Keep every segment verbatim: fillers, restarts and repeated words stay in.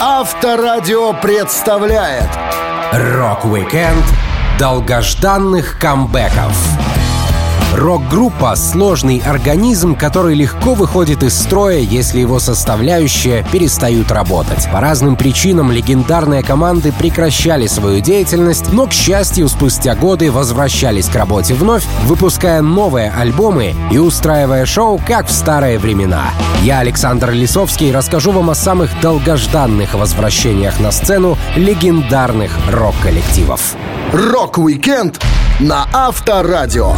Авторадио представляет Rock-Weekend долгожданных камбэков. Рок-группа — сложный организм, который легко выходит из строя, если его составляющие перестают работать. По разным причинам легендарные команды прекращали свою деятельность, но, к счастью, спустя годы возвращались к работе вновь, выпуская новые альбомы и устраивая шоу, как в старые времена. Я, Александр Лисовский, расскажу вам о самых долгожданных возвращениях на сцену легендарных рок-коллективов. Рок-уикенд на Авторадио.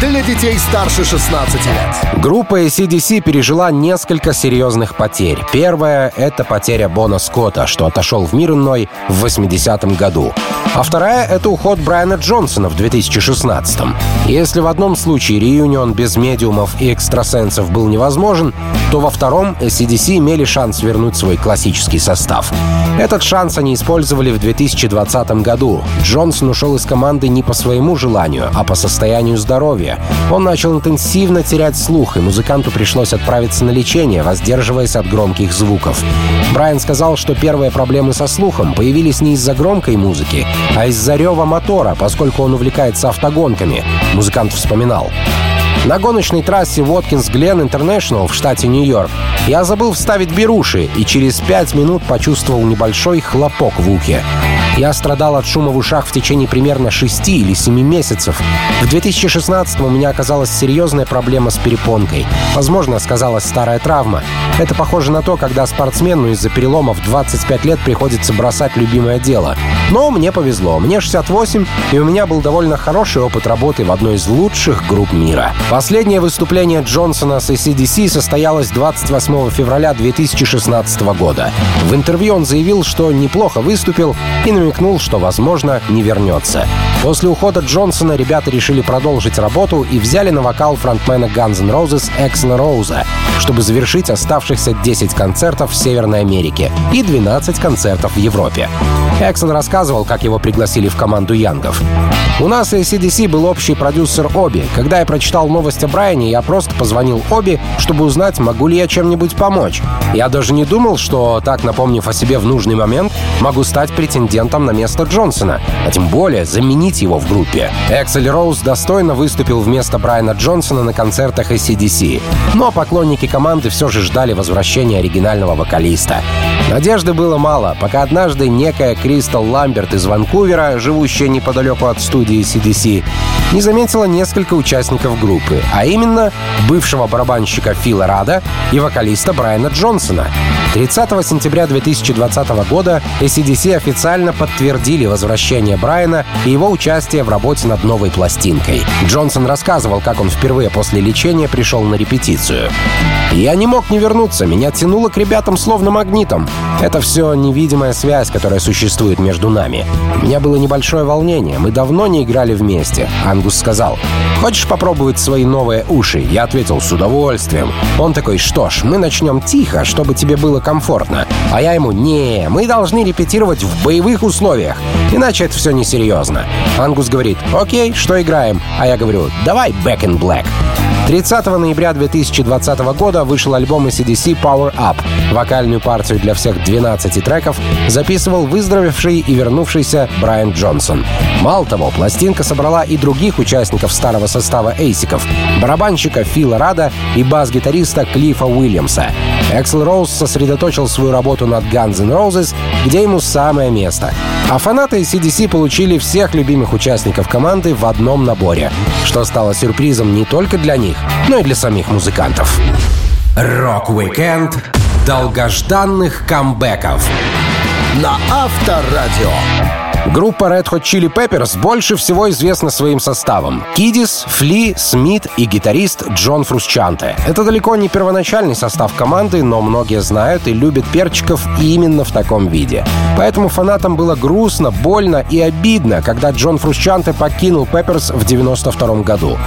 Для детей старше шестнадцати лет. Группа эй си/ди си пережила несколько серьезных потерь. Первая — это потеря Бона Скотта, что отошел в мир иной в восьмидесятом году. А вторая — это уход Брайана Джонсона в две тысячи шестнадцатом. Если в одном случае реюнион без медиумов и экстрасенсов был невозможен, то во втором эй си/ди си имели шанс вернуть свой классический состав. Этот шанс они использовали в две тысячи двадцатом году. Джонсон ушел из команды не по своему желанию, а по состоянию здоровья. Он начал интенсивно терять слух, и музыканту пришлось отправиться на лечение, воздерживаясь от громких звуков. Брайан сказал, что первые проблемы со слухом появились не из-за громкой музыки, а из-за рева мотора, поскольку он увлекается автогонками. Музыкант вспоминал: «На гоночной трассе Watkins Glen International в штате Нью-Йорк я забыл вставить беруши и через пять минут почувствовал небольшой хлопок в ухе. Я страдал от шума в ушах в течение примерно шести или семи месяцев. В две тысячи шестнадцатом у меня оказалась серьезная проблема с перепонкой. Возможно, сказалась старая травма. Это похоже на то, когда спортсмену из-за перелома в двадцать пять лет приходится бросать любимое дело. Но мне повезло. Мне шестьдесят восемь, и у меня был довольно хороший опыт работы в одной из лучших групп мира». Последнее выступление Джонсона с эй си/ди си состоялось двадцать восьмого февраля две тысячи шестнадцатого года. В интервью он заявил, что неплохо выступил и намекнул, что, возможно, не вернется. После ухода Джонсона ребята решили продолжить работу и взяли на вокал фронтмена Guns N' Roses Эксона Роуза, чтобы завершить оставшихся десять концертов в Северной Америке и двенадцать концертов в Европе. Эксон рассказывал, как его пригласили в команду Янгов. «У нас и эй си/ди си был общий продюсер Оби. Когда я прочитал новость о Брайане, я просто позвонил Оби, чтобы узнать, могу ли я чем-нибудь помочь. Я даже не думал, что, так напомнив о себе в нужный момент, могу стать претендентом на место Джонсона, а тем более заменить его в группе». Эксель Роуз достойно выступил вместо Брайана Джонсона на концертах эй си/ди си. Но поклонники команды все же ждали возвращения оригинального вокалиста. Надежды было мало, пока однажды некая Кристал Ламберт из Ванкувера, живущая неподалеку от студии эй си/ди си, не заметила несколько участников группы, а именно бывшего барабанщика Фила Рада и вокалиста Брайана Джонсона. тридцатого сентября две тысячи двадцатого года эй си/ди си официально подтвердили возвращение Брайана и его участие в работе над новой пластинкой. Джонсон рассказывал, как он впервые после лечения пришел на репетицию. «Я не мог не вернуться, меня тянуло к ребятам словно магнитом. Это все невидимая связь, которая существует между нами. У меня было небольшое волнение, мы давно не играли вместе». Ангус сказал: «Хочешь попробовать свои новые уши?» Я ответил: «С удовольствием». Он такой: «Что ж, мы начнем тихо, чтобы тебе было комфортно». А я ему: «Не, мы должны репетировать в боевых условиях, иначе это все несерьезно». Ангус говорит: «Окей, что играем?» А я говорю: «Давай Back in Black». тридцатого ноября две тысячи двадцатого года вышел альбом эй си/ди си Power Up. Вокальную партию для всех двенадцати треков записывал выздоровевший и вернувшийся Брайан Джонсон. Мало того, пластинка собрала и других участников старого состава эйсиков — барабанщика Фила Рада и бас-гитариста Клифа Уильямса. Эксел Роуз сосредоточил свою работу над Guns N' Roses, где ему самое место. А фанаты эй си/ди си получили всех любимых участников команды в одном наборе, что стало сюрпризом не только для них, но и для самих музыкантов. Рок-уикенд долгожданных камбэков на Авторадио. Группа Red Hot Chili Peppers больше всего известна своим составом. Кидис, Фли, Смит и гитарист Джон Фрусчанте. Это далеко не первоначальный состав команды, но многие знают и любят перчиков именно в таком виде. Поэтому фанатам было грустно, больно и обидно, когда Джон Фрусчанте покинул Пепперс в девяносто втором году.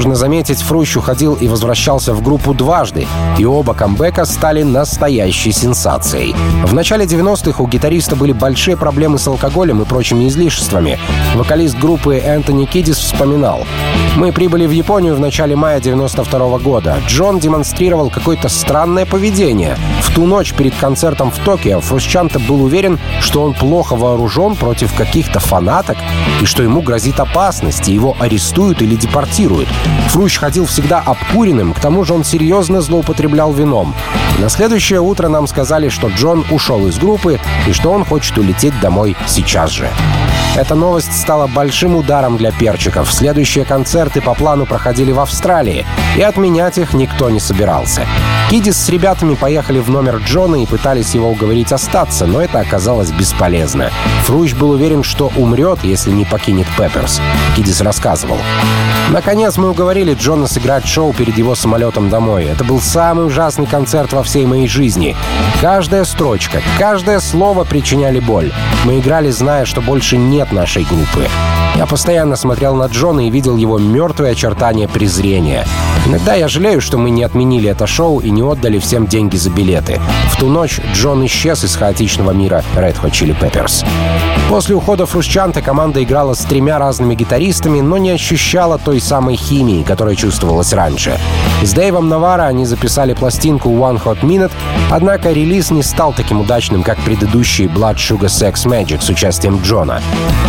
нужно заметить, Фрущ уходил и возвращался в группу дважды, и оба камбэка стали настоящей сенсацией. В начале девяностых у гитариста были большие проблемы с алкоголем и прочими излишествами. Вокалист группы Энтони Кидис вспоминал: «Мы прибыли в Японию в начале мая девяносто второго года. Джон демонстрировал какое-то странное поведение. В ту ночь перед концертом в Токио Фрущанто был уверен, что он плохо вооружен против каких-то фанаток и что ему грозит опасность, и его арестуют или депортируют. Фрущ ходил всегда обкуренным, к тому же он серьезно злоупотреблял вином. На следующее утро нам сказали, что Джон ушел из группы и что он хочет улететь домой сейчас же». Эта новость стала большим ударом для перчиков. Следующие концерты по плану проходили в Австралии, и отменять их никто не собирался. Кидис с ребятами поехали в номер Джона и пытались его уговорить остаться, но это оказалось бесполезно. Фрущ был уверен, что умрет, если не покинет Пепперс. Кидис рассказывал: «Наконец мы уговорили Джона сыграть шоу перед его самолетом домой. Это был самый ужасный концерт во всей моей жизни. Каждая строчка, каждое слово причиняли боль. Мы играли, зная, что больше нет нашей группы. Я постоянно смотрел на Джона и видел его мертвые очертания презрения. Иногда я жалею, что мы не отменили это шоу и не отдали всем деньги за билеты. В ту ночь Джон исчез из хаотичного мира Red Hot Chili Peppers». После ухода Фрущанто команда играла с тремя разными гитаристами, но не ощущала той самой химии, которая чувствовалась раньше. С Дэйвом Наваро они записали пластинку One Hot Minute, однако релиз не стал таким удачным, как предыдущий Blood Sugar Sex Magic с участием Джона.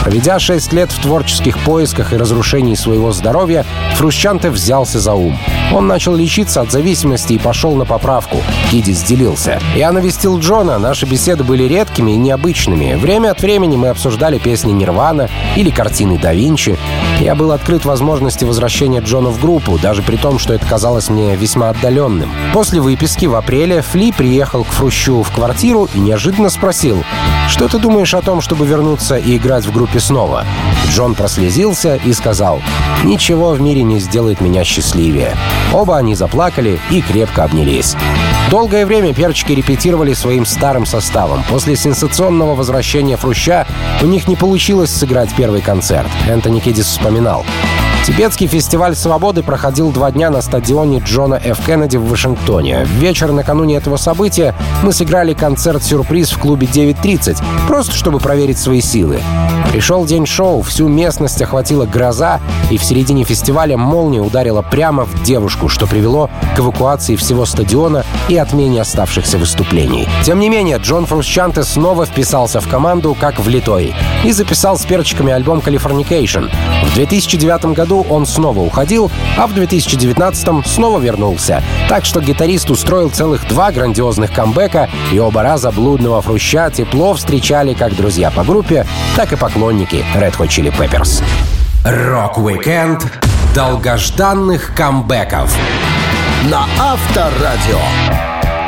Проведя шесть лет в творческих поисках и разрушении своего здоровья, Фрущанто взялся за ум. Он начал лечиться от зависимости и пошел на поправку. Кидис делился: «Я навестил Джона, наши беседы были редкими и необычными. Время от времени мы обсуждали песни Нирвана или картины да Винчи. Я был открыт возможности возвращения Джона в группу, даже при том, что это казалось мне весьма отдаленным». После выписки в апреле Фли приехал к Фрущу в квартиру и неожиданно спросил: «Что ты думаешь о том, чтобы вернуться и играть в группе снова?» Джон прослезился и сказал: «Ничего в мире не сделает меня счастливее». Оба они заплакали и крепко обнялись. Долгое время перчики репетировали своим старым составом. После сенсационного возвращения Фруща у них не получилось сыграть первый концерт. Энтони Кидис вспоминал: «Тибетский фестиваль свободы проходил два дня на стадионе Джона Ф. Кеннеди в Вашингтоне. В вечер накануне этого события мы сыграли концерт-сюрприз в клубе девять тридцать, просто чтобы проверить свои силы. Пришел день шоу, всю местность охватила гроза, и в середине фестиваля молния ударила прямо в девушку, что привело к эвакуации всего стадиона и отмене оставшихся выступлений». Тем не менее, Джон Фрущанто снова вписался в команду как влитой и записал с перчиками альбом «Californication». В две тысячи девятом году он снова уходил, а в две тысячи девятнадцатом снова вернулся. Так что гитарист устроил целых два грандиозных камбэка, и оба раза блудного Фруща тепло встречали как друзья по группе, так и поклонники Red Hot Chili Peppers. Рок-уикенд долгожданных камбэков на Авторадио.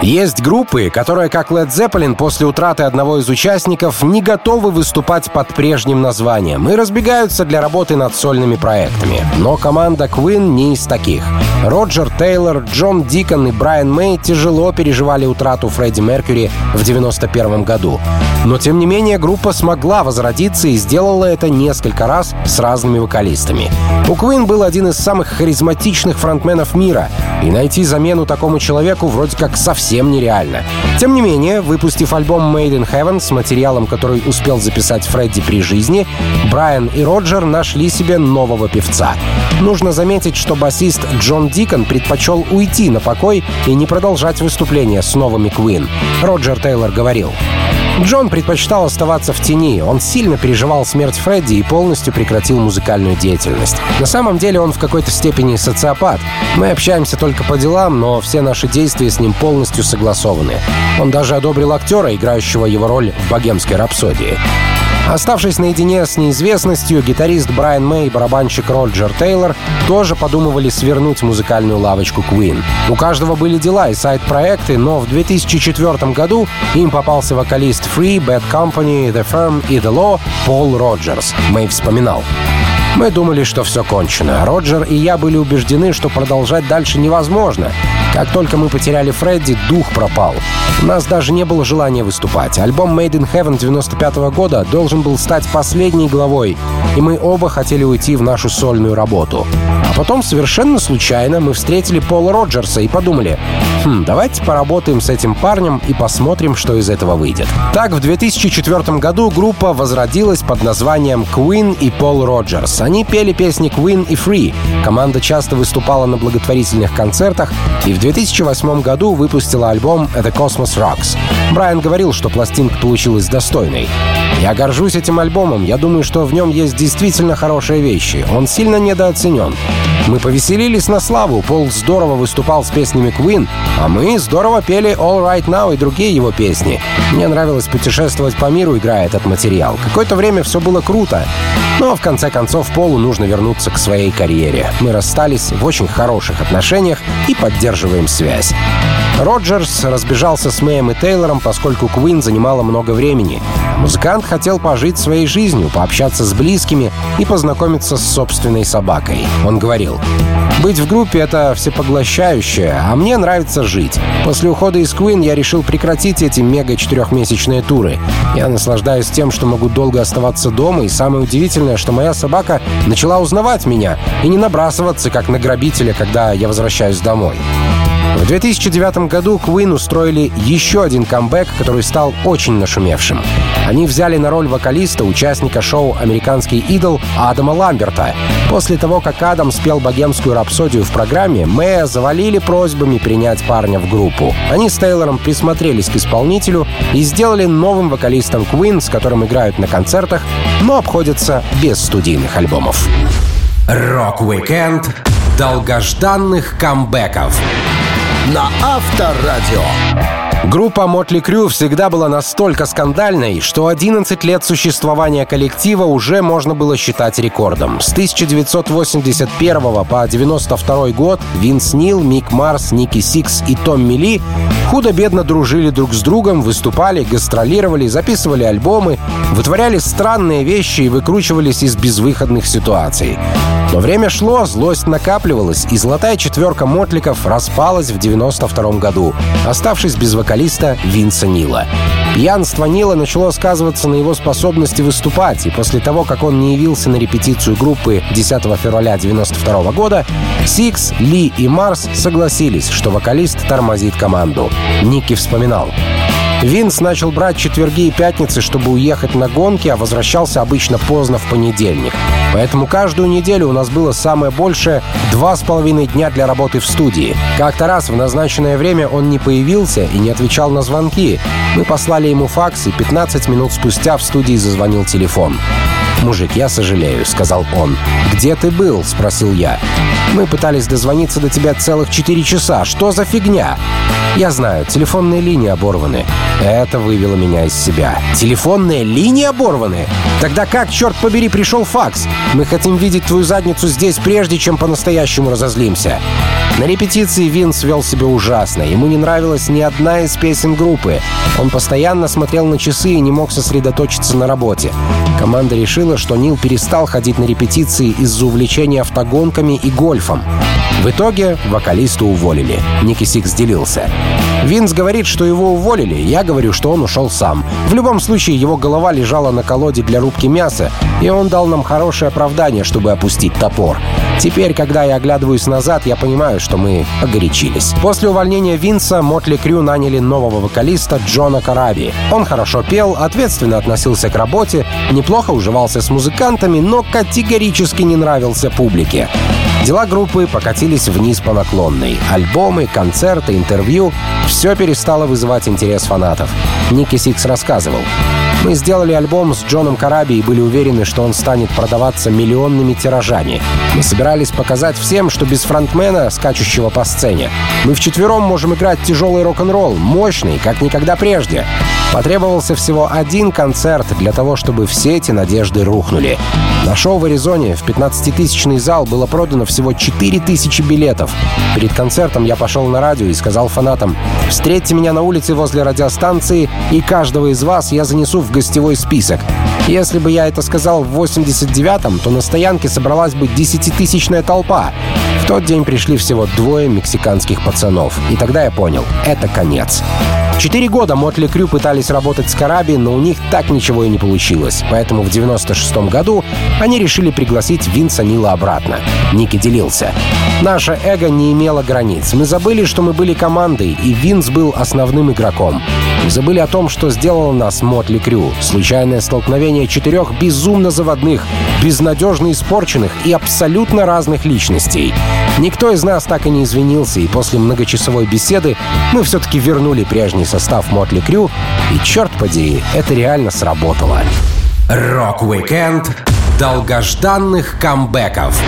Есть группы, которые, как Led Zeppelin, после утраты одного из участников не готовы выступать под прежним названием и разбегаются для работы над сольными проектами. Но команда Queen не из таких. Роджер Тейлор, Джон Дикон и Брайан Мэй тяжело переживали утрату Фредди Меркьюри в девяносто первом году. Но, тем не менее, группа смогла возродиться и сделала это несколько раз с разными вокалистами. У Queen был один из самых харизматичных фронтменов мира, и найти замену такому человеку вроде как совсем нереально. Тем не менее, выпустив альбом Made in Heaven с материалом, который успел записать Фредди при жизни, Брайан и Роджер нашли себе нового певца. Нужно заметить, что басист Джон Дикон предпочел уйти на покой и не продолжать выступления с новыми Queen. Роджер Тейлор говорил: «Джон предпочитал оставаться в тени. Он сильно переживал смерть Фредди и полностью прекратил музыкальную деятельность. На самом деле он в какой-то степени социопат. Мы общаемся только по делам, но все наши действия с ним полностью согласованы. Он даже одобрил актера, играющего его роль в «Богемской рапсодии». Оставшись наедине с неизвестностью, гитарист Брайан Мэй и барабанщик Роджер Тейлор тоже подумывали свернуть музыкальную лавочку Queen. У каждого были дела и сайд-проекты, но в две тысячи четвертом году им попался вокалист Free, Bad Company, The Firm и The Law Пол Роджерс. Мэй вспоминал: Мы думали, что все кончено. Роджер и я были убеждены, что продолжать дальше невозможно. Как только мы потеряли Фредди, дух пропал. У нас даже не было желания выступать. Альбом Made in Heaven девяносто пятого года должен был стать последней главой, и мы оба хотели уйти в нашу сольную работу. А потом совершенно случайно мы встретили Пола Роджерса и подумали: «Хм, давайте поработаем с этим парнем и посмотрим, что из этого выйдет». Так, в две тысячи четвёртом году группа возродилась под названием Queen и Пол Роджерс. Они пели песни Queen и Free. Команда часто выступала на благотворительных концертах и в две тысячи восьмом году выпустила альбом The Cosmos Rocks. Брайан говорил, что пластинка получилась достойной. «Я горжусь этим альбомом. Я думаю, что в нем есть действительно хорошие вещи. Он сильно недооценен. Мы повеселились на славу. Пол здорово выступал с песнями Queen, а мы здорово пели All Right Now и другие его песни. Мне нравилось путешествовать по миру, играя этот материал. Какое-то время все было круто. Но в конце концов Полу нужно вернуться к своей карьере. Мы расстались в очень хороших отношениях и поддерживаем связь». Роджерс разбежался с Мэем и Тейлором, поскольку Queen занимала много времени. Музыкант хотел пожить своей жизнью, пообщаться с близкими и познакомиться с собственной собакой. Он говорил: «Быть в группе — это всепоглощающее, а мне нравится жить. После ухода из Queen я решил прекратить эти мега-четырехмесячные туры. Я наслаждаюсь тем, что могу долго оставаться дома, и самое удивительное, что моя собака начала узнавать меня и не набрасываться, как на грабителя, когда я возвращаюсь домой». В две тысячи девятом году Queen устроили еще один камбэк, который стал очень нашумевшим. Они взяли на роль вокалиста участника шоу «Американский идол» Адама Ламберта. После того, как Адам спел «Богемскую рапсодию» в программе, Мэя завалили просьбами принять парня в группу. Они с Тейлором присмотрелись к исполнителю и сделали новым вокалистом Queen, с которым играют на концертах, но обходятся без студийных альбомов. Рок-уикенд долгожданных камбэков на Авторадио. Группа Мотли Крю всегда была настолько скандальной, что одиннадцать лет существования коллектива уже можно было считать рекордом. С тысяча девятьсот восемьдесят первого по девяносто второй год Винс Нил, Мик Марс, Ники Сикс и Томми Ли худо-бедно дружили друг с другом, выступали, гастролировали, записывали альбомы, вытворяли странные вещи и выкручивались из безвыходных ситуаций. Но время шло, злость накапливалась, и золотая четверка мотликов распалась в девяносто втором году, оставшись без вокалиста Винса Нила. Пьянство Нила начало сказываться на его способности выступать, и после того, как он не явился на репетицию группы десятого февраля девяносто второго года, Сикс, Ли и Марс согласились, что вокалист тормозит команду. Ники вспоминал: «Винс начал брать четверги и пятницы, чтобы уехать на гонки, а возвращался обычно поздно в понедельник. Поэтому каждую неделю у нас было самое большее два с половиной дня для работы в студии. Как-то раз в назначенное время он не появился и не отвечал на звонки. Мы послали ему факс, и пятнадцать минут спустя в студии зазвонил телефон. «Мужик, я сожалею», — сказал он. «Где ты был?» — спросил я. «Мы пытались дозвониться до тебя целых четыре часа. Что за фигня?» «Я знаю, телефонные линии оборваны». Это вывело меня из себя. «Телефонные линии оборваны? Тогда как, черт побери, пришел факс? Мы хотим видеть твою задницу здесь, прежде чем по-настоящему разозлимся». На репетиции Винс вел себя ужасно. Ему не нравилась ни одна из песен группы. Он постоянно смотрел на часы и не мог сосредоточиться на работе. Команда решила, что Нил перестал ходить на репетиции из-за увлечения автогонками и гольфом. В итоге вокалиста уволили. Ники Сикс делился: «Винс говорит, что его уволили. Я говорю, что он ушел сам. В любом случае, его голова лежала на колоде для рубки мяса, и он дал нам хорошее оправдание, чтобы опустить топор. Теперь, когда я оглядываюсь назад, я понимаю, что мы погорячились». После увольнения Винса Мотли Крю наняли нового вокалиста Джона Караби. Он хорошо пел, ответственно относился к работе, неплохо уживался с музыкантами, но категорически не нравился публике. Дела группы покатились вниз по наклонной. Альбомы, концерты, интервью — все перестало вызывать интерес фанатов. Ники Сикс рассказывал: «Мы сделали альбом с Джоном Караби и были уверены, что он станет продаваться миллионными тиражами. Мы собирались показать всем, что без фронтмена, скачущего по сцене, мы вчетвером можем играть тяжелый рок-н-ролл, мощный, как никогда прежде». Потребовался всего один концерт для того, чтобы все эти надежды рухнули. На шоу в Аризоне в пятнадцатитысячный зал было продано продано всего четыре тысячи билетов. Перед концертом я пошел на радио и сказал фанатам: «Встретьте меня на улице возле радиостанции, и каждого из вас я занесу в гостевой список». Если бы я это сказал в восемьдесят девятом, то на стоянке собралась бы десятитысячная толпа. В тот день пришли всего двое мексиканских пацанов. И тогда я понял — это конец. Четыре года Мотли Крю пытались работать с Караби, но у них так ничего и не получилось. Поэтому в девяносто шестом году они решили пригласить Винса Нила обратно. Ники делился: «Наше эго не имело границ. Мы забыли, что мы были командой, и Винс был основным игроком. Мы забыли о том, что сделало нас Мотли Крю. Случайное столкновение четырех безумно заводных, безнадежно испорченных и абсолютно разных личностей. Никто из нас так и не извинился, и после многочасовой беседы мы все-таки вернули прежний состав Мотли Крю, и, черт подери, это реально сработало». Рок-уикенд долгожданных камбэков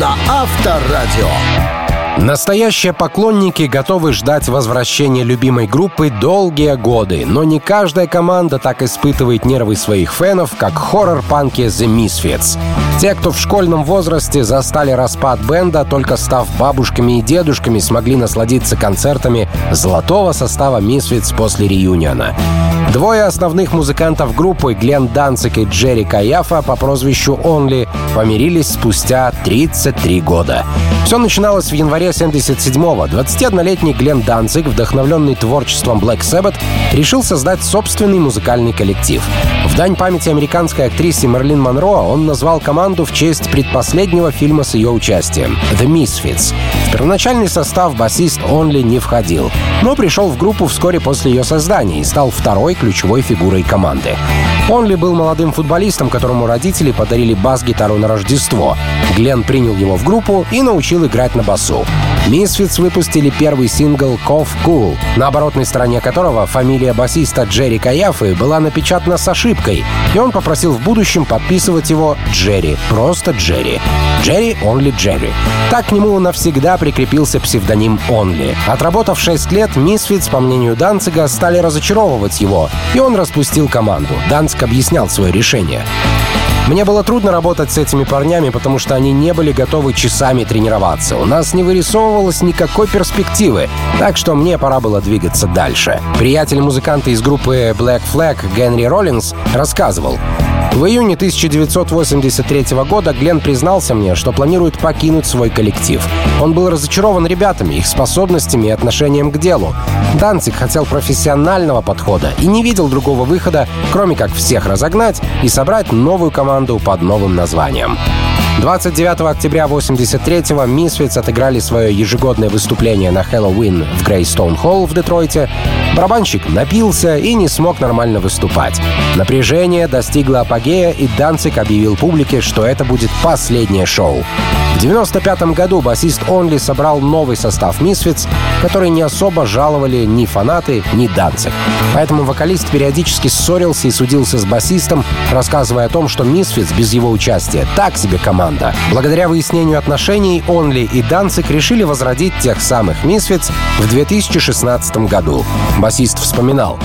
на Авторадио. Настоящие поклонники готовы ждать возвращения любимой группы долгие годы, но не каждая команда так испытывает нервы своих фэнов, как хоррор-панки The Misfits. Те, кто в школьном возрасте застали распад бенда, только став бабушками и дедушками, смогли насладиться концертами золотого состава Misfits после реюниона. Двое основных музыкантов группы, Гленн Данциг и Джерри Каяфа по прозвищу Only, помирились спустя тридцать три года. Все начиналось в январе семьдесят седьмого. двадцатиоднолетний Гленн Данциг, вдохновленный творчеством Black Sabbath, решил создать собственный музыкальный коллектив. В дань памяти американской актрисе Мерлин Монро он назвал команду в честь предпоследнего фильма с ее участием — «The Misfits». В первоначальный состав басист Only не входил, но пришел в группу вскоре после ее создания и стал второй ключевой фигурой команды. Онли был молодым футболистом, которому родители подарили бас-гитару на Рождество. Гленн принял его в группу и научил играть на басу. Misfits выпустили первый сингл «Cough Cool», на оборотной стороне которого фамилия басиста Джерри Каяфы была напечатана с ошибкой, и он попросил в будущем подписывать его Джерри, просто Джерри. Джерри Онли Джерри. Так к нему навсегда прикрепился псевдоним Онли. Отработав шесть лет, Misfits, по мнению Данцига, стали разочаровывать его, и он распустил команду. Данциг объяснял свое решение: «Мне было трудно работать с этими парнями, потому что они не были готовы часами тренироваться. У нас не вырисовывалось никакой перспективы, так что мне пора было двигаться дальше». Приятель музыканта из группы Black Flag Генри Роллинс рассказывал: «В июне тысяча девятьсот восемьдесят третьего года Гленн признался мне, что планирует покинуть свой коллектив. Он был разочарован ребятами, их способностями и отношением к делу. Данциг хотел профессионального подхода и не видел другого выхода, кроме как всех разогнать и собрать новую команду под новым названием». двадцать девятого октября восемьдесят третьего Misfits отыграли свое ежегодное выступление на Хэллоуин в Грейстоун-Холл в Детройте. Барабанщик напился и не смог нормально выступать. Напряжение достигло апогея, и Данциг объявил публике, что это будет последнее шоу. В девяносто пятом году басист Only собрал новый состав Misfits, который не особо жаловали ни фанаты, ни Данциг. Поэтому вокалист периодически ссорился и судился с басистом, рассказывая о том, что Misfits без его участия так себе команда. Благодаря выяснению отношений Only и Данциг решили возродить тех самых Misfits в две тысячи шестнадцатом году. Басист вспоминал: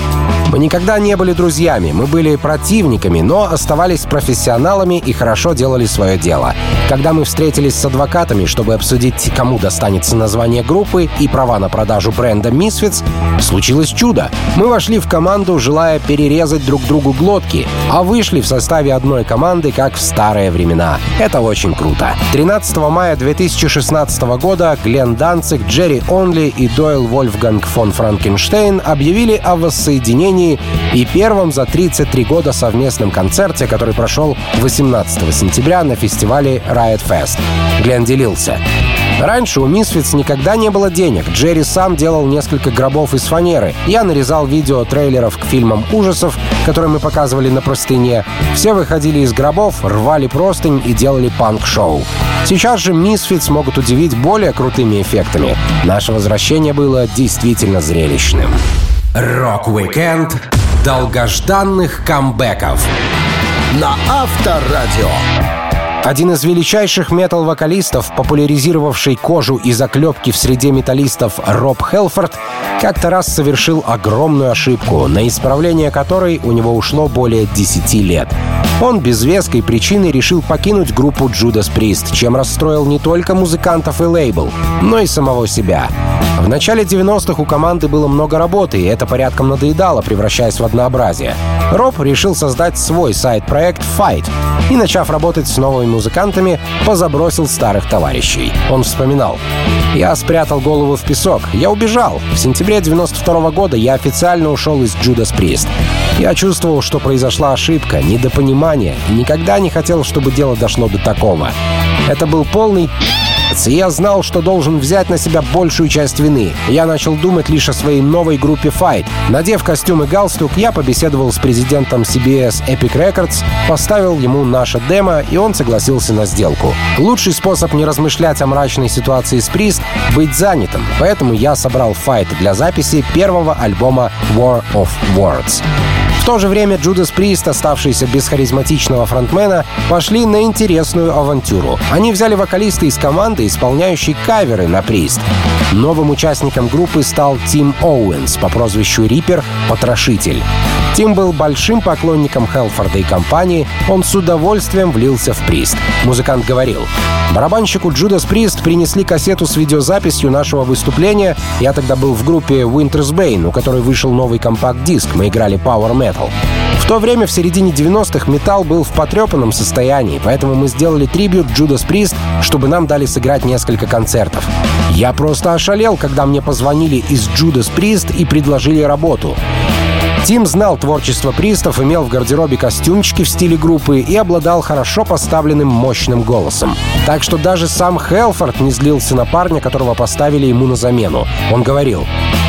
«Мы никогда не были друзьями, мы были противниками, но оставались профессионалами и хорошо делали свое дело. Когда мы встретились с адвокатами, чтобы обсудить, кому достанется название группы и права на продажу бренда Misfits, случилось чудо. Мы вошли в команду, желая перерезать друг другу глотки, а вышли в составе одной команды, как в старые времена. Это очень круто». тринадцатого мая две тысячи шестнадцатого года Гленн Данциг, Джерри Онли и Дойл Вольфганг фон Франкенштейн объявили о воссоединении и первом за тридцать три года совместном концерте, который прошел восемнадцатого сентября на фестивале Riot Fest. Гленн делился: «Раньше у Misfits никогда не было денег. Джерри сам делал несколько гробов из фанеры. Я нарезал видео трейлеров к фильмам ужасов, которые мы показывали на простыне. Все выходили из гробов, рвали простынь и делали панк-шоу. Сейчас же Misfits могут удивить более крутыми эффектами. Наше возвращение было действительно зрелищным». Рок-уикенд долгожданных камбэков на Авторадио. Один из величайших метал-вокалистов, популяризировавший кожу и заклепки в среде металлистов, Роб Хэлфорд, как-то раз совершил огромную ошибку, на исправление которой у него ушло более десяти лет. Он без веской причины решил покинуть группу Judas Priest, чем расстроил не только музыкантов и лейбл, но и самого себя. В начале девяностых у команды было много работы, и это порядком надоедало, превращаясь в однообразие. Роб решил создать свой сайд-проект Fight и, начав работать с новыми музыкантами, позабросил старых товарищей. Он вспоминал: «Я спрятал голову в песок. Я убежал. В сентябре девяносто второго года я официально ушел из Judas Priest. Я чувствовал, что произошла ошибка, недопонимание, и никогда не хотел, чтобы дело дошло до такого. Это был полный... и я знал, что должен взять на себя большую часть вины. Я начал думать лишь о своей новой группе Fight. Надев костюм и галстук, я побеседовал с президентом си би эс Epic Records, поставил ему наше демо, и он согласился на сделку. Лучший способ не размышлять о мрачной ситуации с Priest — быть занятым. Поэтому я собрал Fight для записи первого альбома War of Words». В то же время Judas Priest, оставшиеся без харизматичного фронтмена, пошли на интересную авантюру. Они взяли вокалиста из команды, исполняющей каверы на Priest. Новым участником группы стал Тим Оуэнс по прозвищу Риппер Потрошитель. Тим был большим поклонником Хэлфорда и компании, он с удовольствием влился в Priest. Музыкант говорил: «Барабанщику Judas Priest принесли кассету с видеозаписью нашего выступления. Я тогда был в группе Winter's Bane, у которой вышел новый компакт-диск. Мы играли Power Up. В то время, в середине девяностых, металл был в потрепанном состоянии, поэтому мы сделали трибьют Judas Priest, чтобы нам дали сыграть несколько концертов. Я просто ошалел, когда мне позвонили из Judas Priest и предложили работу». Тим знал творчество Пристов, имел в гардеробе костюмчики в стиле группы и обладал хорошо поставленным мощным голосом. Так что даже сам Хэлфорд не злился на парня, которого поставили ему на замену. Он говорил: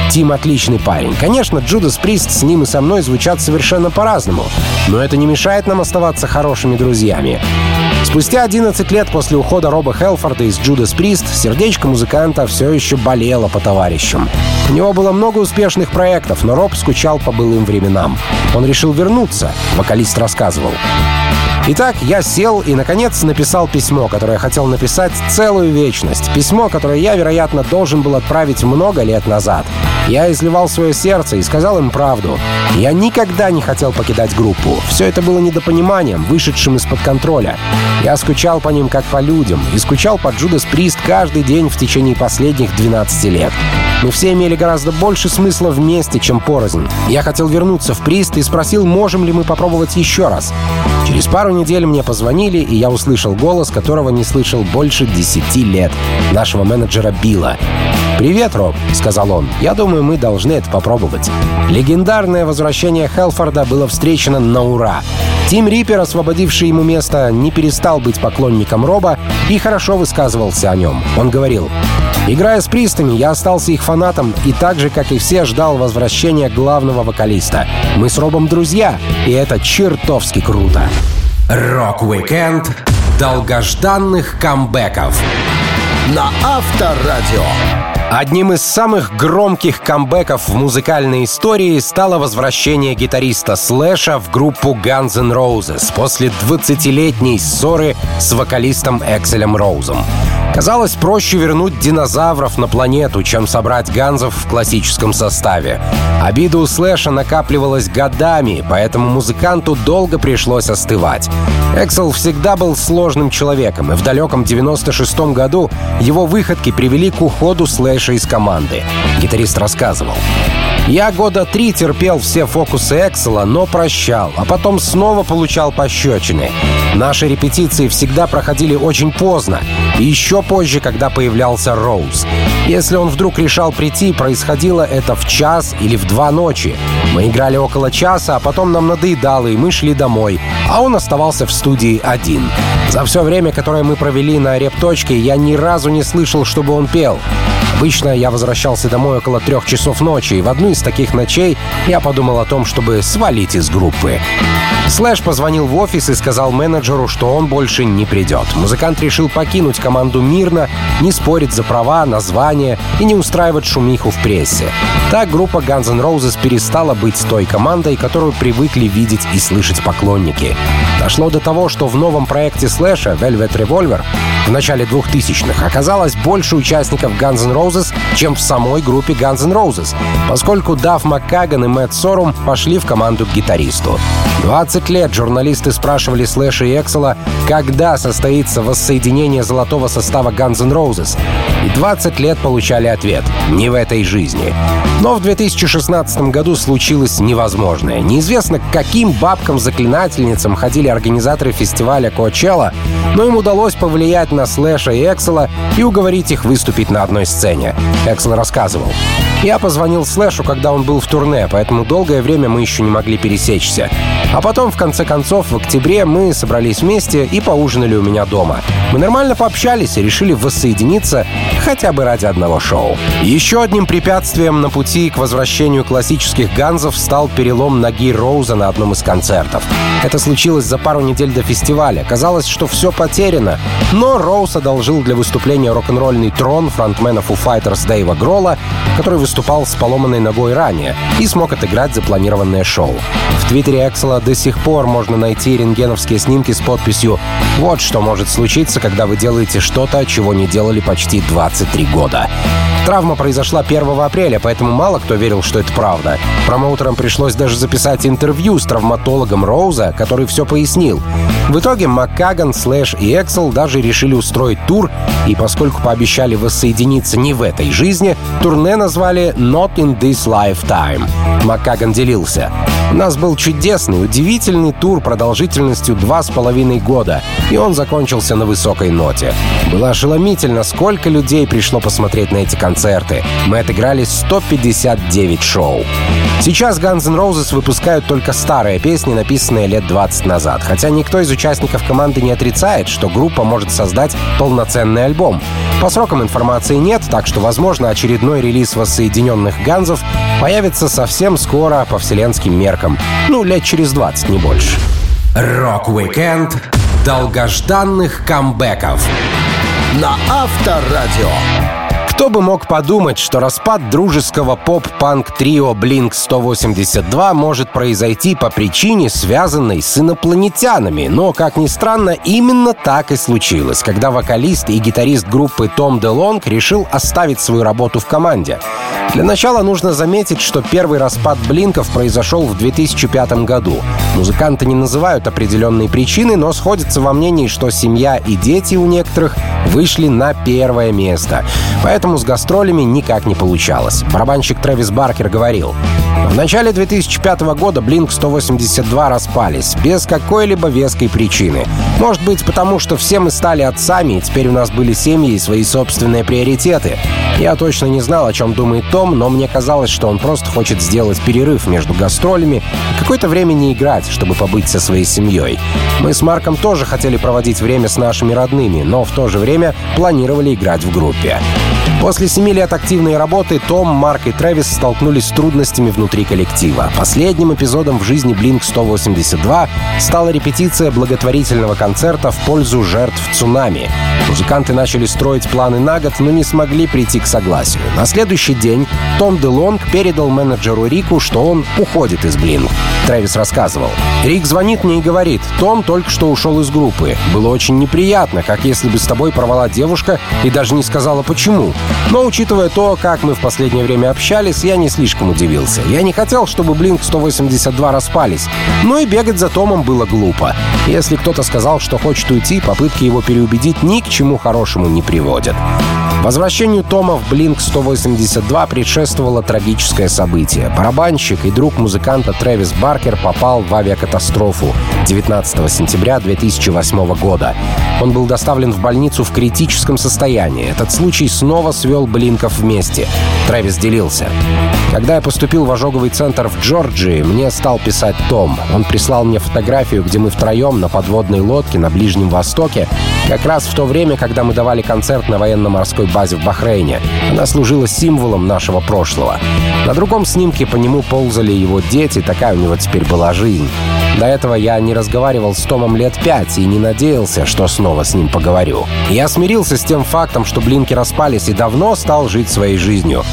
«Тим отличный парень. Конечно, Judas Priest с ним и со мной звучат совершенно по-разному, но это не мешает нам оставаться хорошими друзьями». Спустя одиннадцать лет после ухода Роба Хэлфорда из Judas Priest сердечко музыканта все еще болело по товарищам. У него было много успешных проектов, но Роб скучал по былым временам. Он решил вернуться, вокалист рассказывал. «Итак, я сел и, наконец, написал письмо, которое хотел написать целую вечность. Письмо, которое я, вероятно, должен был отправить много лет назад. Я изливал свое сердце и сказал им правду. Я никогда не хотел покидать группу. Все это было недопониманием, вышедшим из-под контроля. Я скучал по ним, как по людям, и скучал по Judas Priest каждый день в течение последних двенадцати лет. Мы все имели гораздо больше смысла вместе, чем порознь. Я хотел вернуться в Priest и спросил, можем ли мы попробовать еще раз. Через пару недель мне позвонили, и я услышал голос, которого не слышал больше десяти лет, нашего менеджера Билла. «Привет, Роб», — сказал он. «Я думаю, мы должны это попробовать». Легендарное возвращение Хэлфорда было встречено на ура. Тим Риппер, освободивший ему место, не перестал быть поклонником Роба и хорошо высказывался о нем. Он говорил: «Играя с Пристами, я остался их фанатом и так же, как и все, ждал возвращения главного вокалиста. Мы с Робом друзья, и это чертовски круто». Рок-уикенд долгожданных камбэков на Авторадио. Одним из самых громких камбэков в музыкальной истории стало возвращение гитариста Слэша в группу Guns N' Roses после двадцатилетней ссоры с вокалистом Экселом Роузом. Казалось, проще вернуть динозавров на планету, чем собрать ганзов в классическом составе. Обида у Слэша накапливалась годами, поэтому музыканту долго пришлось остывать. Эксел всегда был сложным человеком, и в далеком девяносто шестом году его выходки привели к уходу Слэша из команды. Гитарист рассказывал: «Я года три терпел все фокусы Эксела, но прощал, а потом снова получал пощечины. Наши репетиции всегда проходили очень поздно, и еще позже, когда появлялся Роуз. Если он вдруг решал прийти, происходило это в час или в два ночи. Мы играли около часа, а потом нам надоедало, и мы шли домой, а он оставался в студии один. За все время, которое мы провели на репточке, я ни разу не слышал, чтобы он пел. Обычно я возвращался домой около трех часов ночи, и в одну из таких ночей я подумал о том, чтобы свалить из группы». Слэш позвонил в офис и сказал менеджеру, что он больше не придет. Музыкант решил покинуть команду мирно, не спорить за права, название и не устраивать шумиху в прессе. Так группа Guns N' Roses перестала быть той командой, которую привыкли видеть и слышать поклонники. Дошло до того, что в новом проекте Слэша Velvet Revolver в начале двухтысячных, оказалось больше участников Guns N' Roses, чем в самой группе Guns N' Roses, поскольку Дафф Маккаган и Мэтт Сорум пошли в команду к гитаристу. двадцать лет журналисты спрашивали Слэша и Эксела, когда состоится воссоединение золотого состава Guns N' Roses, и двадцать лет получали ответ — не в этой жизни. Но в две тысячи шестнадцатом году случилось невозможное. Неизвестно, к каким бабкам-заклинательницам ходили организаторы фестиваля Coachella, но им удалось повлиять на Слэша и Эксела и уговорить их выступить на одной сцене. Эксел рассказывал: «Я позвонил Слэшу, когда он был в турне, поэтому долгое время мы еще не могли пересечься. А потом, в конце концов, в октябре мы собрались вместе и поужинали у меня дома. Мы нормально пообщались и решили воссоединиться хотя бы ради одного шоу». Еще одним препятствием на пути к возвращению классических Ганзов стал перелом ноги Роуза на одном из концертов. Это случилось за пару недель до фестиваля. Казалось, что все потеряно, но Роуз одолжил для выступления рок-н-ролльный трон фронтмена Foo Fighters Дэйва Гролла, который выступал с поломанной ногой ранее, и смог отыграть запланированное шоу. В твиттере Эксела до сих пор можно найти рентгеновские снимки с подписью «Вот что может случиться, когда вы делаете что-то, чего не делали почти двадцать три года». Травма произошла первого апреля, поэтому мало кто верил, что это правда. Промоутерам пришлось даже записать интервью с травматологом Роуза, который все пояснил. В итоге Маккаган, Слэш и Эксел даже решили устроить тур, и поскольку пообещали воссоединиться не в этой жизни, турне назвали «Not in this lifetime». Маккаган делился: «У нас был чудесный, удивительный тур продолжительностью два с половиной года, и он закончился на высокой ноте. Было ошеломительно, сколько людей пришло посмотреть на эти концерты. Мы отыграли сто пятьдесят девять шоу». Сейчас Guns N' Roses выпускают только старые песни, написанные лет двадцать назад, хотя никто из участников команды не отрицает, что группа может создать полноценный альбом. По срокам информации нет, так что, возможно, очередной релиз воссоединенных Ганзов появится совсем скоро по вселенским меркам. Ну, лет через двадцать, не больше. Рок-уикенд долгожданных камбэков на Авторадио. Кто бы мог подумать, что распад дружеского поп-панк-трио Блинк сто восемьдесят два может произойти по причине, связанной с инопланетянами. Но, как ни странно, именно так и случилось, когда вокалист и гитарист группы Том Делонг решил оставить свою работу в команде. Для начала нужно заметить, что первый распад Блинков произошел в две тысячи пятом году. Музыканты не называют определенные причины, но сходятся во мнении, что семья и дети у некоторых вышли на первое место. Поэтому с гастролями никак не получалось. Барабанщик Трэвис Баркер говорил: «В начале две тысячи пятого года Блинк сто восемьдесят два распались, без какой-либо веской причины. Может быть, потому что все мы стали отцами, и теперь у нас были семьи и свои собственные приоритеты. Я точно не знал, о чем думает Том, но мне казалось, что он просто хочет сделать перерыв между гастролями и какое-то время не играть, чтобы побыть со своей семьей. Мы с Марком тоже хотели проводить время с нашими родными, но в то же время планировали играть в группе». После семи лет активной работы Том, Марк и Трэвис столкнулись с трудностями внутри коллектива. Последним эпизодом в жизни Блинк сто восемьдесят два стала репетиция благотворительного концерта в пользу жертв цунами. Музыканты начали строить планы на год, но не смогли прийти к согласию. На следующий день Том Делонг передал менеджеру Рику, что он уходит из Блинк. Трэвис рассказывал: «Рик звонит мне и говорит: Том только что ушел из группы. Было очень неприятно, как если бы с тобой порвала девушка и даже не сказала почему. Но, учитывая то, как мы в последнее время общались, я не слишком удивился. Я не хотел, чтобы Блинк сто восемьдесят два распались, но и бегать за Томом было глупо. Если кто-то сказал, что хочет уйти, попытки его переубедить ни к чему хорошему не приводят». Возвращению Тома в Блинк сто восемьдесят два предшествовало трагическое событие. Барабанщик и друг музыканта Трэвис Баркер попал в авиакатастрофу девятнадцатого сентября две тысячи восьмого года. Он был доставлен в больницу в критическом состоянии. Этот случай снова свел Блинков вместе. Трэвис делился: «Когда я поступил в ожоговый центр в Джорджии, мне стал писать Том. Он прислал мне фотографию, где мы втроем на подводной лодке на Ближнем Востоке, как раз в то время, когда мы давали концерт на военно-морской базе в Бахрейне. Она служила символом нашего прошлого. На другом снимке по нему ползали его дети, такая у него теперь была жизнь. До этого я не разговаривал с Томом лет пять и не надеялся, что снова с ним поговорю. Я смирился с тем фактом, что Блинки распались, и давно стал жить своей жизнью.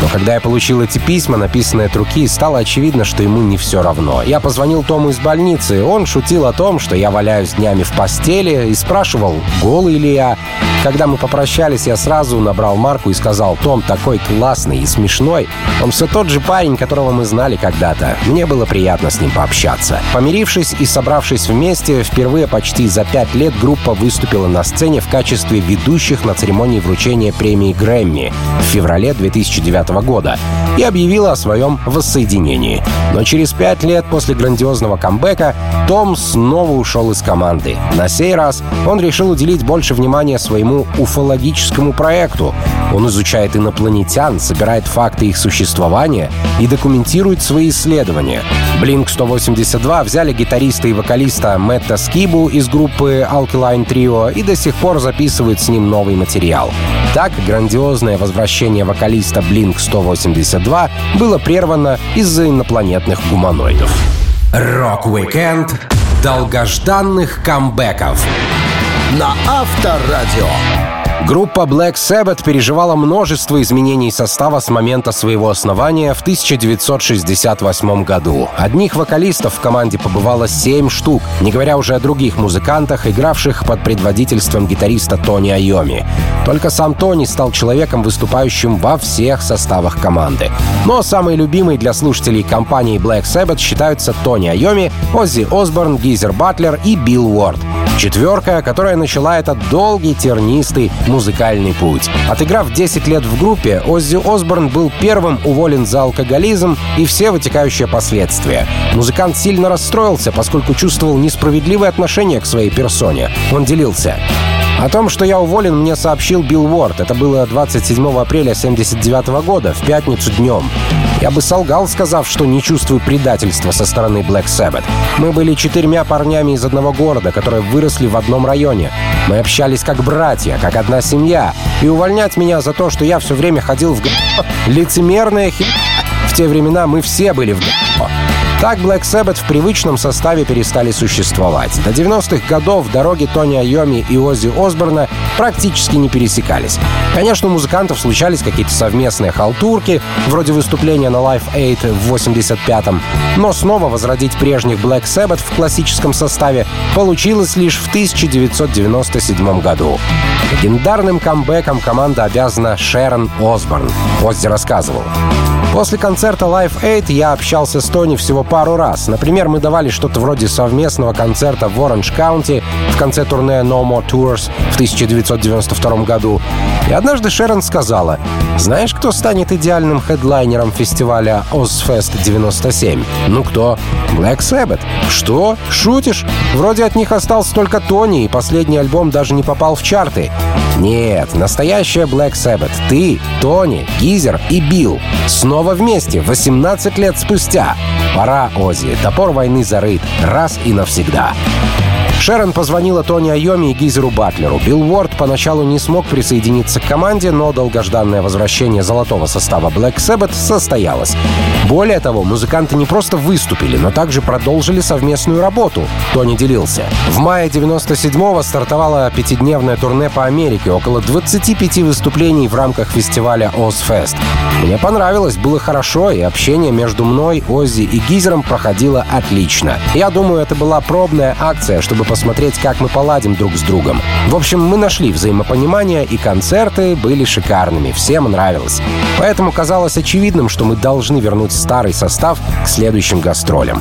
Но когда я получил эти письма, написанные от руки, стало очевидно, что ему не все равно. Я позвонил Тому из больницы, он шутил о том, что я валяюсь днями в постели, и спрашивал, голый ли я. Когда мы попрощались, я сразу набрал Марку и сказал: «Том такой классный и смешной, он все тот же парень, которого мы знали когда-то. Мне было приятно с ним пообщаться». Помирившись и собравшись вместе, впервые почти за пять лет группа выступила на сцене в качестве ведущих на церемонии вручения премии Грэмми в феврале две тысячи девятого года и объявила о своем воссоединении. Но через пять лет после грандиозного камбэка Том снова ушел из команды. На сей раз он решил уделить больше внимания своему уфологическому проекту. Он изучает инопланетян, собирает факты их существования и документирует свои исследования. блинк сто восемьдесят два взяли гитариста и вокалиста Мэтта Скибу из группы Alkaline Trio и до сих пор записывают с ним новый материал. Так, грандиозное возвращение вокалиста блинк сто восемьдесят два было прервано из-за инопланетных гуманоидов. Рок-уикенд долгожданных камбэков на Авторадио. Группа Black Sabbath переживала множество изменений состава с момента своего основания в тысяча девятьсот шестьдесят восьмом году. Одних вокалистов в команде побывало семь штук, не говоря уже о других музыкантах, игравших под предводительством гитариста Тони Айоми. Только сам Тони стал человеком, выступающим во всех составах команды. Но самые любимые для слушателей компании Black Sabbath считаются Тони Айоми, Оззи Осборн, Гизер Батлер и Билл Уорд. Четверка, которая начала этот долгий, тернистый музыкальный путь. Отыграв десять лет в группе, Оззи Осборн был первым уволен за алкоголизм и все вытекающие последствия. Музыкант сильно расстроился, поскольку чувствовал несправедливое отношение к своей персоне. Он делился: «О том, что я уволен, мне сообщил Билл Уорд. Это было двадцать седьмого апреля семьдесят девятого года, в пятницу днем. Я бы солгал, сказав, что не чувствую предательства со стороны Black Sabbath. Мы были четырьмя парнями из одного города, которые выросли в одном районе. Мы общались как братья, как одна семья. И увольнять меня за то, что я все время ходил в г... лицемерное х... В те времена мы все были в г... Так Black Sabbath в привычном составе перестали существовать. До девяностых годов дороги Тони Айоми и Оззи Осборна практически не пересекались. Конечно, у музыкантов случались какие-то совместные халтурки, вроде выступления на Live Aid в восемьдесят пятом, но снова возродить прежних Black Sabbath в классическом составе получилось лишь в тысяча девятьсот девяносто седьмом году. Легендарным камбэком команда обязана Шерон Осборн. Оззи рассказывал: «После концерта Live Aid я общался с Тони всего пару раз. Например, мы давали что-то вроде совместного концерта в Оранж-Каунти в конце турне No More Tours в тысяча девятьсот девяносто втором году. И однажды Шерон сказала: «Знаешь, кто станет идеальным хедлайнером фестиваля Ozfest девяносто семь? Ну кто? Black Sabbath». «Что? Шутишь? Вроде от них остался только Тони, и последний альбом даже не попал в чарты». «Нет, настоящая Black Sabbath. Ты, Тони, Гизер и Билл. Снова вместе, восемнадцать лет спустя. Пора, Оззи, топор войны зарыт раз и навсегда». Шерон позвонила Тони Айоми и Гизеру Батлеру. Билл Уорд поначалу не смог присоединиться к команде, но долгожданное возвращение золотого состава Black Sabbath состоялось. Более того, музыканты не просто выступили, но также продолжили совместную работу. Тони делился: «В мае девяносто седьмого стартовало пятидневное турне по Америке, около двадцати пяти выступлений в рамках фестиваля Ozfest. Мне понравилось, было хорошо, и общение между мной, Оззи и Гизером проходило отлично. Я думаю, это была пробная акция, чтобы посмотреть, как мы поладим друг с другом. В общем, мы нашли взаимопонимание, и концерты были шикарными, всем нравилось. Поэтому казалось очевидным, что мы должны вернуть старый состав к следующим гастролям».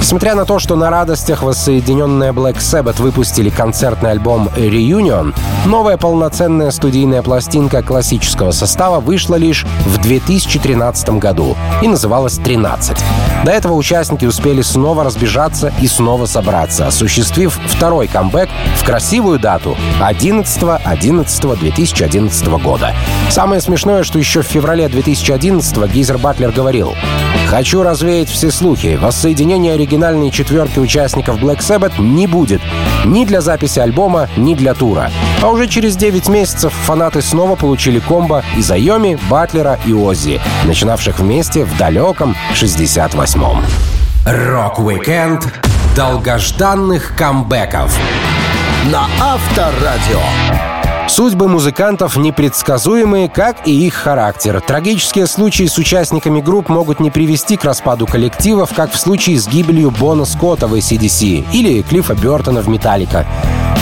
Несмотря на то, что на радостях воссоединенная Black Sabbath выпустили концертный альбом Reunion, новая полноценная студийная пластинка классического состава вышла лишь в две тысячи тринадцатом году и называлась «тринадцать». До этого участники успели снова разбежаться и снова собраться, осуществив второй камбэк в красивую дату одиннадцатого одиннадцатого две тысячи одиннадцатого года. Самое смешное, что еще в феврале две тысячи одиннадцатого Гизер Батлер говорил: «Хочу развеять все слухи. Воссоединение оригинальной четверки участников Black Sabbath не будет. Ни для записи альбома, ни для тура». А уже через девять месяцев фанаты снова получили комбо из Айоми, Батлера и Оззи, начинавших вместе в далеком шестьдесят восьмом. Рок-уикенд долгожданных камбэков на Авторадио. Судьбы музыкантов непредсказуемые, как и их характер. Трагические случаи с участниками групп могут не привести к распаду коллективов, как в случае с гибелью Бона Скотта в эй си ди си или Клифа Бёртона в «Металлика».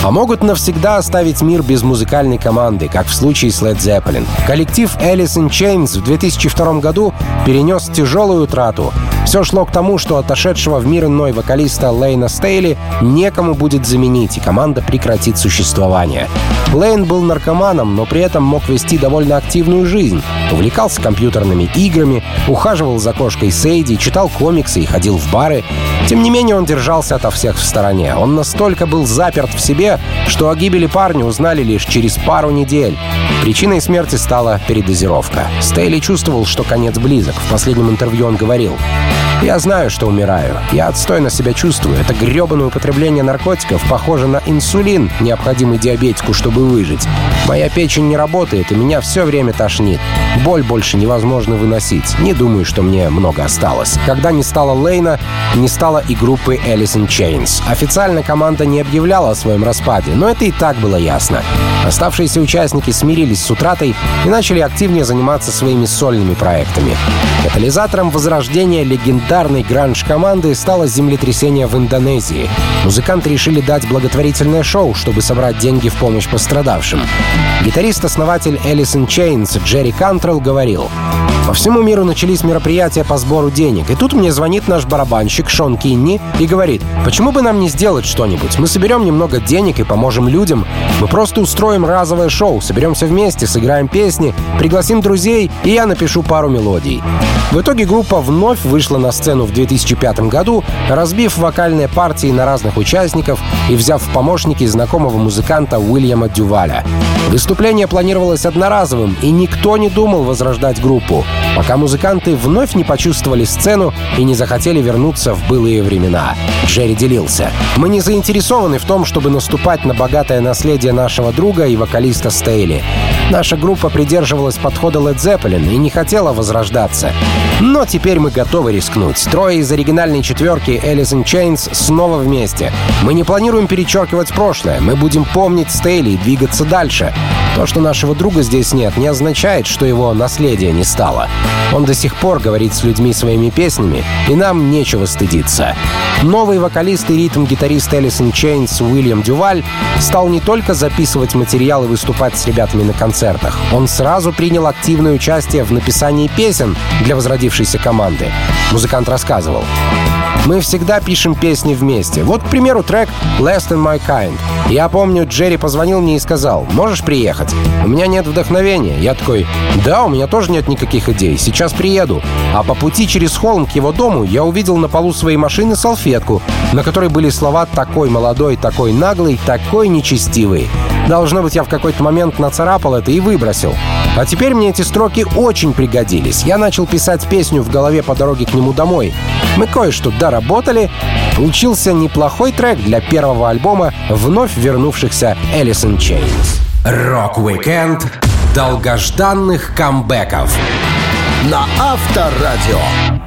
А могут навсегда оставить мир без музыкальной команды, как в случае с Led Zeppelin. Коллектив Alice in Chains в две тысячи втором году перенес тяжелую утрату. Все шло к тому, что отошедшего в мир иной вокалиста Лейна Стейли некому будет заменить, и команда прекратит существование. Лейн был наркоманом, но при этом мог вести довольно активную жизнь. Увлекался компьютерными играми, ухаживал за кошкой Сейди, читал комиксы и ходил в бары. Тем не менее, он держался ото всех в стороне. Он настолько был заперт в себе, что о гибели парня узнали лишь через пару недель. Причиной смерти стала передозировка. Стейли чувствовал, что конец близок. В последнем интервью он говорил: «Я знаю, что умираю. Я отстойно себя чувствую. Это гребаное употребление наркотиков похоже на инсулин, необходимый диабетику, чтобы выжить. Моя печень не работает, и меня все время тошнит. Боль больше невозможно выносить. Не думаю, что мне много осталось». Когда не стало Лейна, не стало и группы Alice in Chains. Официально команда не объявляла о своем распаде, но это и так было ясно. Оставшиеся участники смирились с утратой и начали активнее заниматься своими сольными проектами. Катализатором возрождения легендарного Ударной гранж-команды стало землетрясение в Индонезии. Музыканты решили дать благотворительное шоу, чтобы собрать деньги в помощь пострадавшим. Гитарист-основатель Alice in Chains Джерри Кантрелл говорил: «По всему миру начались мероприятия по сбору денег, и тут мне звонит наш барабанщик Шон Кинни и говорит: почему бы нам не сделать что-нибудь? Мы соберем немного денег и поможем людям. Мы просто устроим разовое шоу, соберемся вместе, сыграем песни, пригласим друзей, и я напишу пару мелодий». В итоге группа вновь вышла на сцену в две тысячи пятом году, разбив вокальные партии на разных участников и взяв в помощники знакомого музыканта Уильяма Дюваля. Выступление планировалось одноразовым, и никто не думал возрождать группу, пока музыканты вновь не почувствовали сцену и не захотели вернуться в былые времена. Джерри делился: «Мы не заинтересованы в том, чтобы наступать на богатое наследие нашего друга и вокалиста Стейли. Наша группа придерживалась подхода Led Zeppelin и не хотела возрождаться. Но теперь мы готовы рискнуть. Трое из оригинальной четверки Alice in Chains снова вместе. Мы не планируем перечеркивать прошлое. Мы будем помнить Стейли и двигаться дальше. То, что нашего друга здесь нет, не означает, что его наследие не стало. Он до сих пор говорит с людьми своими песнями, и нам нечего стыдиться». Новый вокалист и ритм-гитарист Alice in Chains Уильям Дюваль стал не только записывать материал и выступать с ребятами на концертах. Он сразу принял активное участие в написании песен для возродившейся команды. Музыкант рассказывал: «Мы всегда пишем песни вместе. Вот, к примеру, трек «Less than my kind». Я помню, Джерри позвонил мне и сказал: можешь приехать? У меня нет вдохновения. Я такой: да, у меня тоже нет никаких идей. Сейчас приеду. А по пути через холм к его дому я увидел на полу своей машины салфетку, на которой были слова «такой молодой, такой наглый, такой нечестивый». Должно быть, я в какой-то момент нацарапал это и выбросил. А теперь мне эти строки очень пригодились. Я начал писать песню в голове по дороге к нему домой. Мы кое-что доработали. Получился неплохой трек для первого альбома вновь вернувшихся Alice in Chains». Rock-Weekend долгожданных камбэков на Авторадио.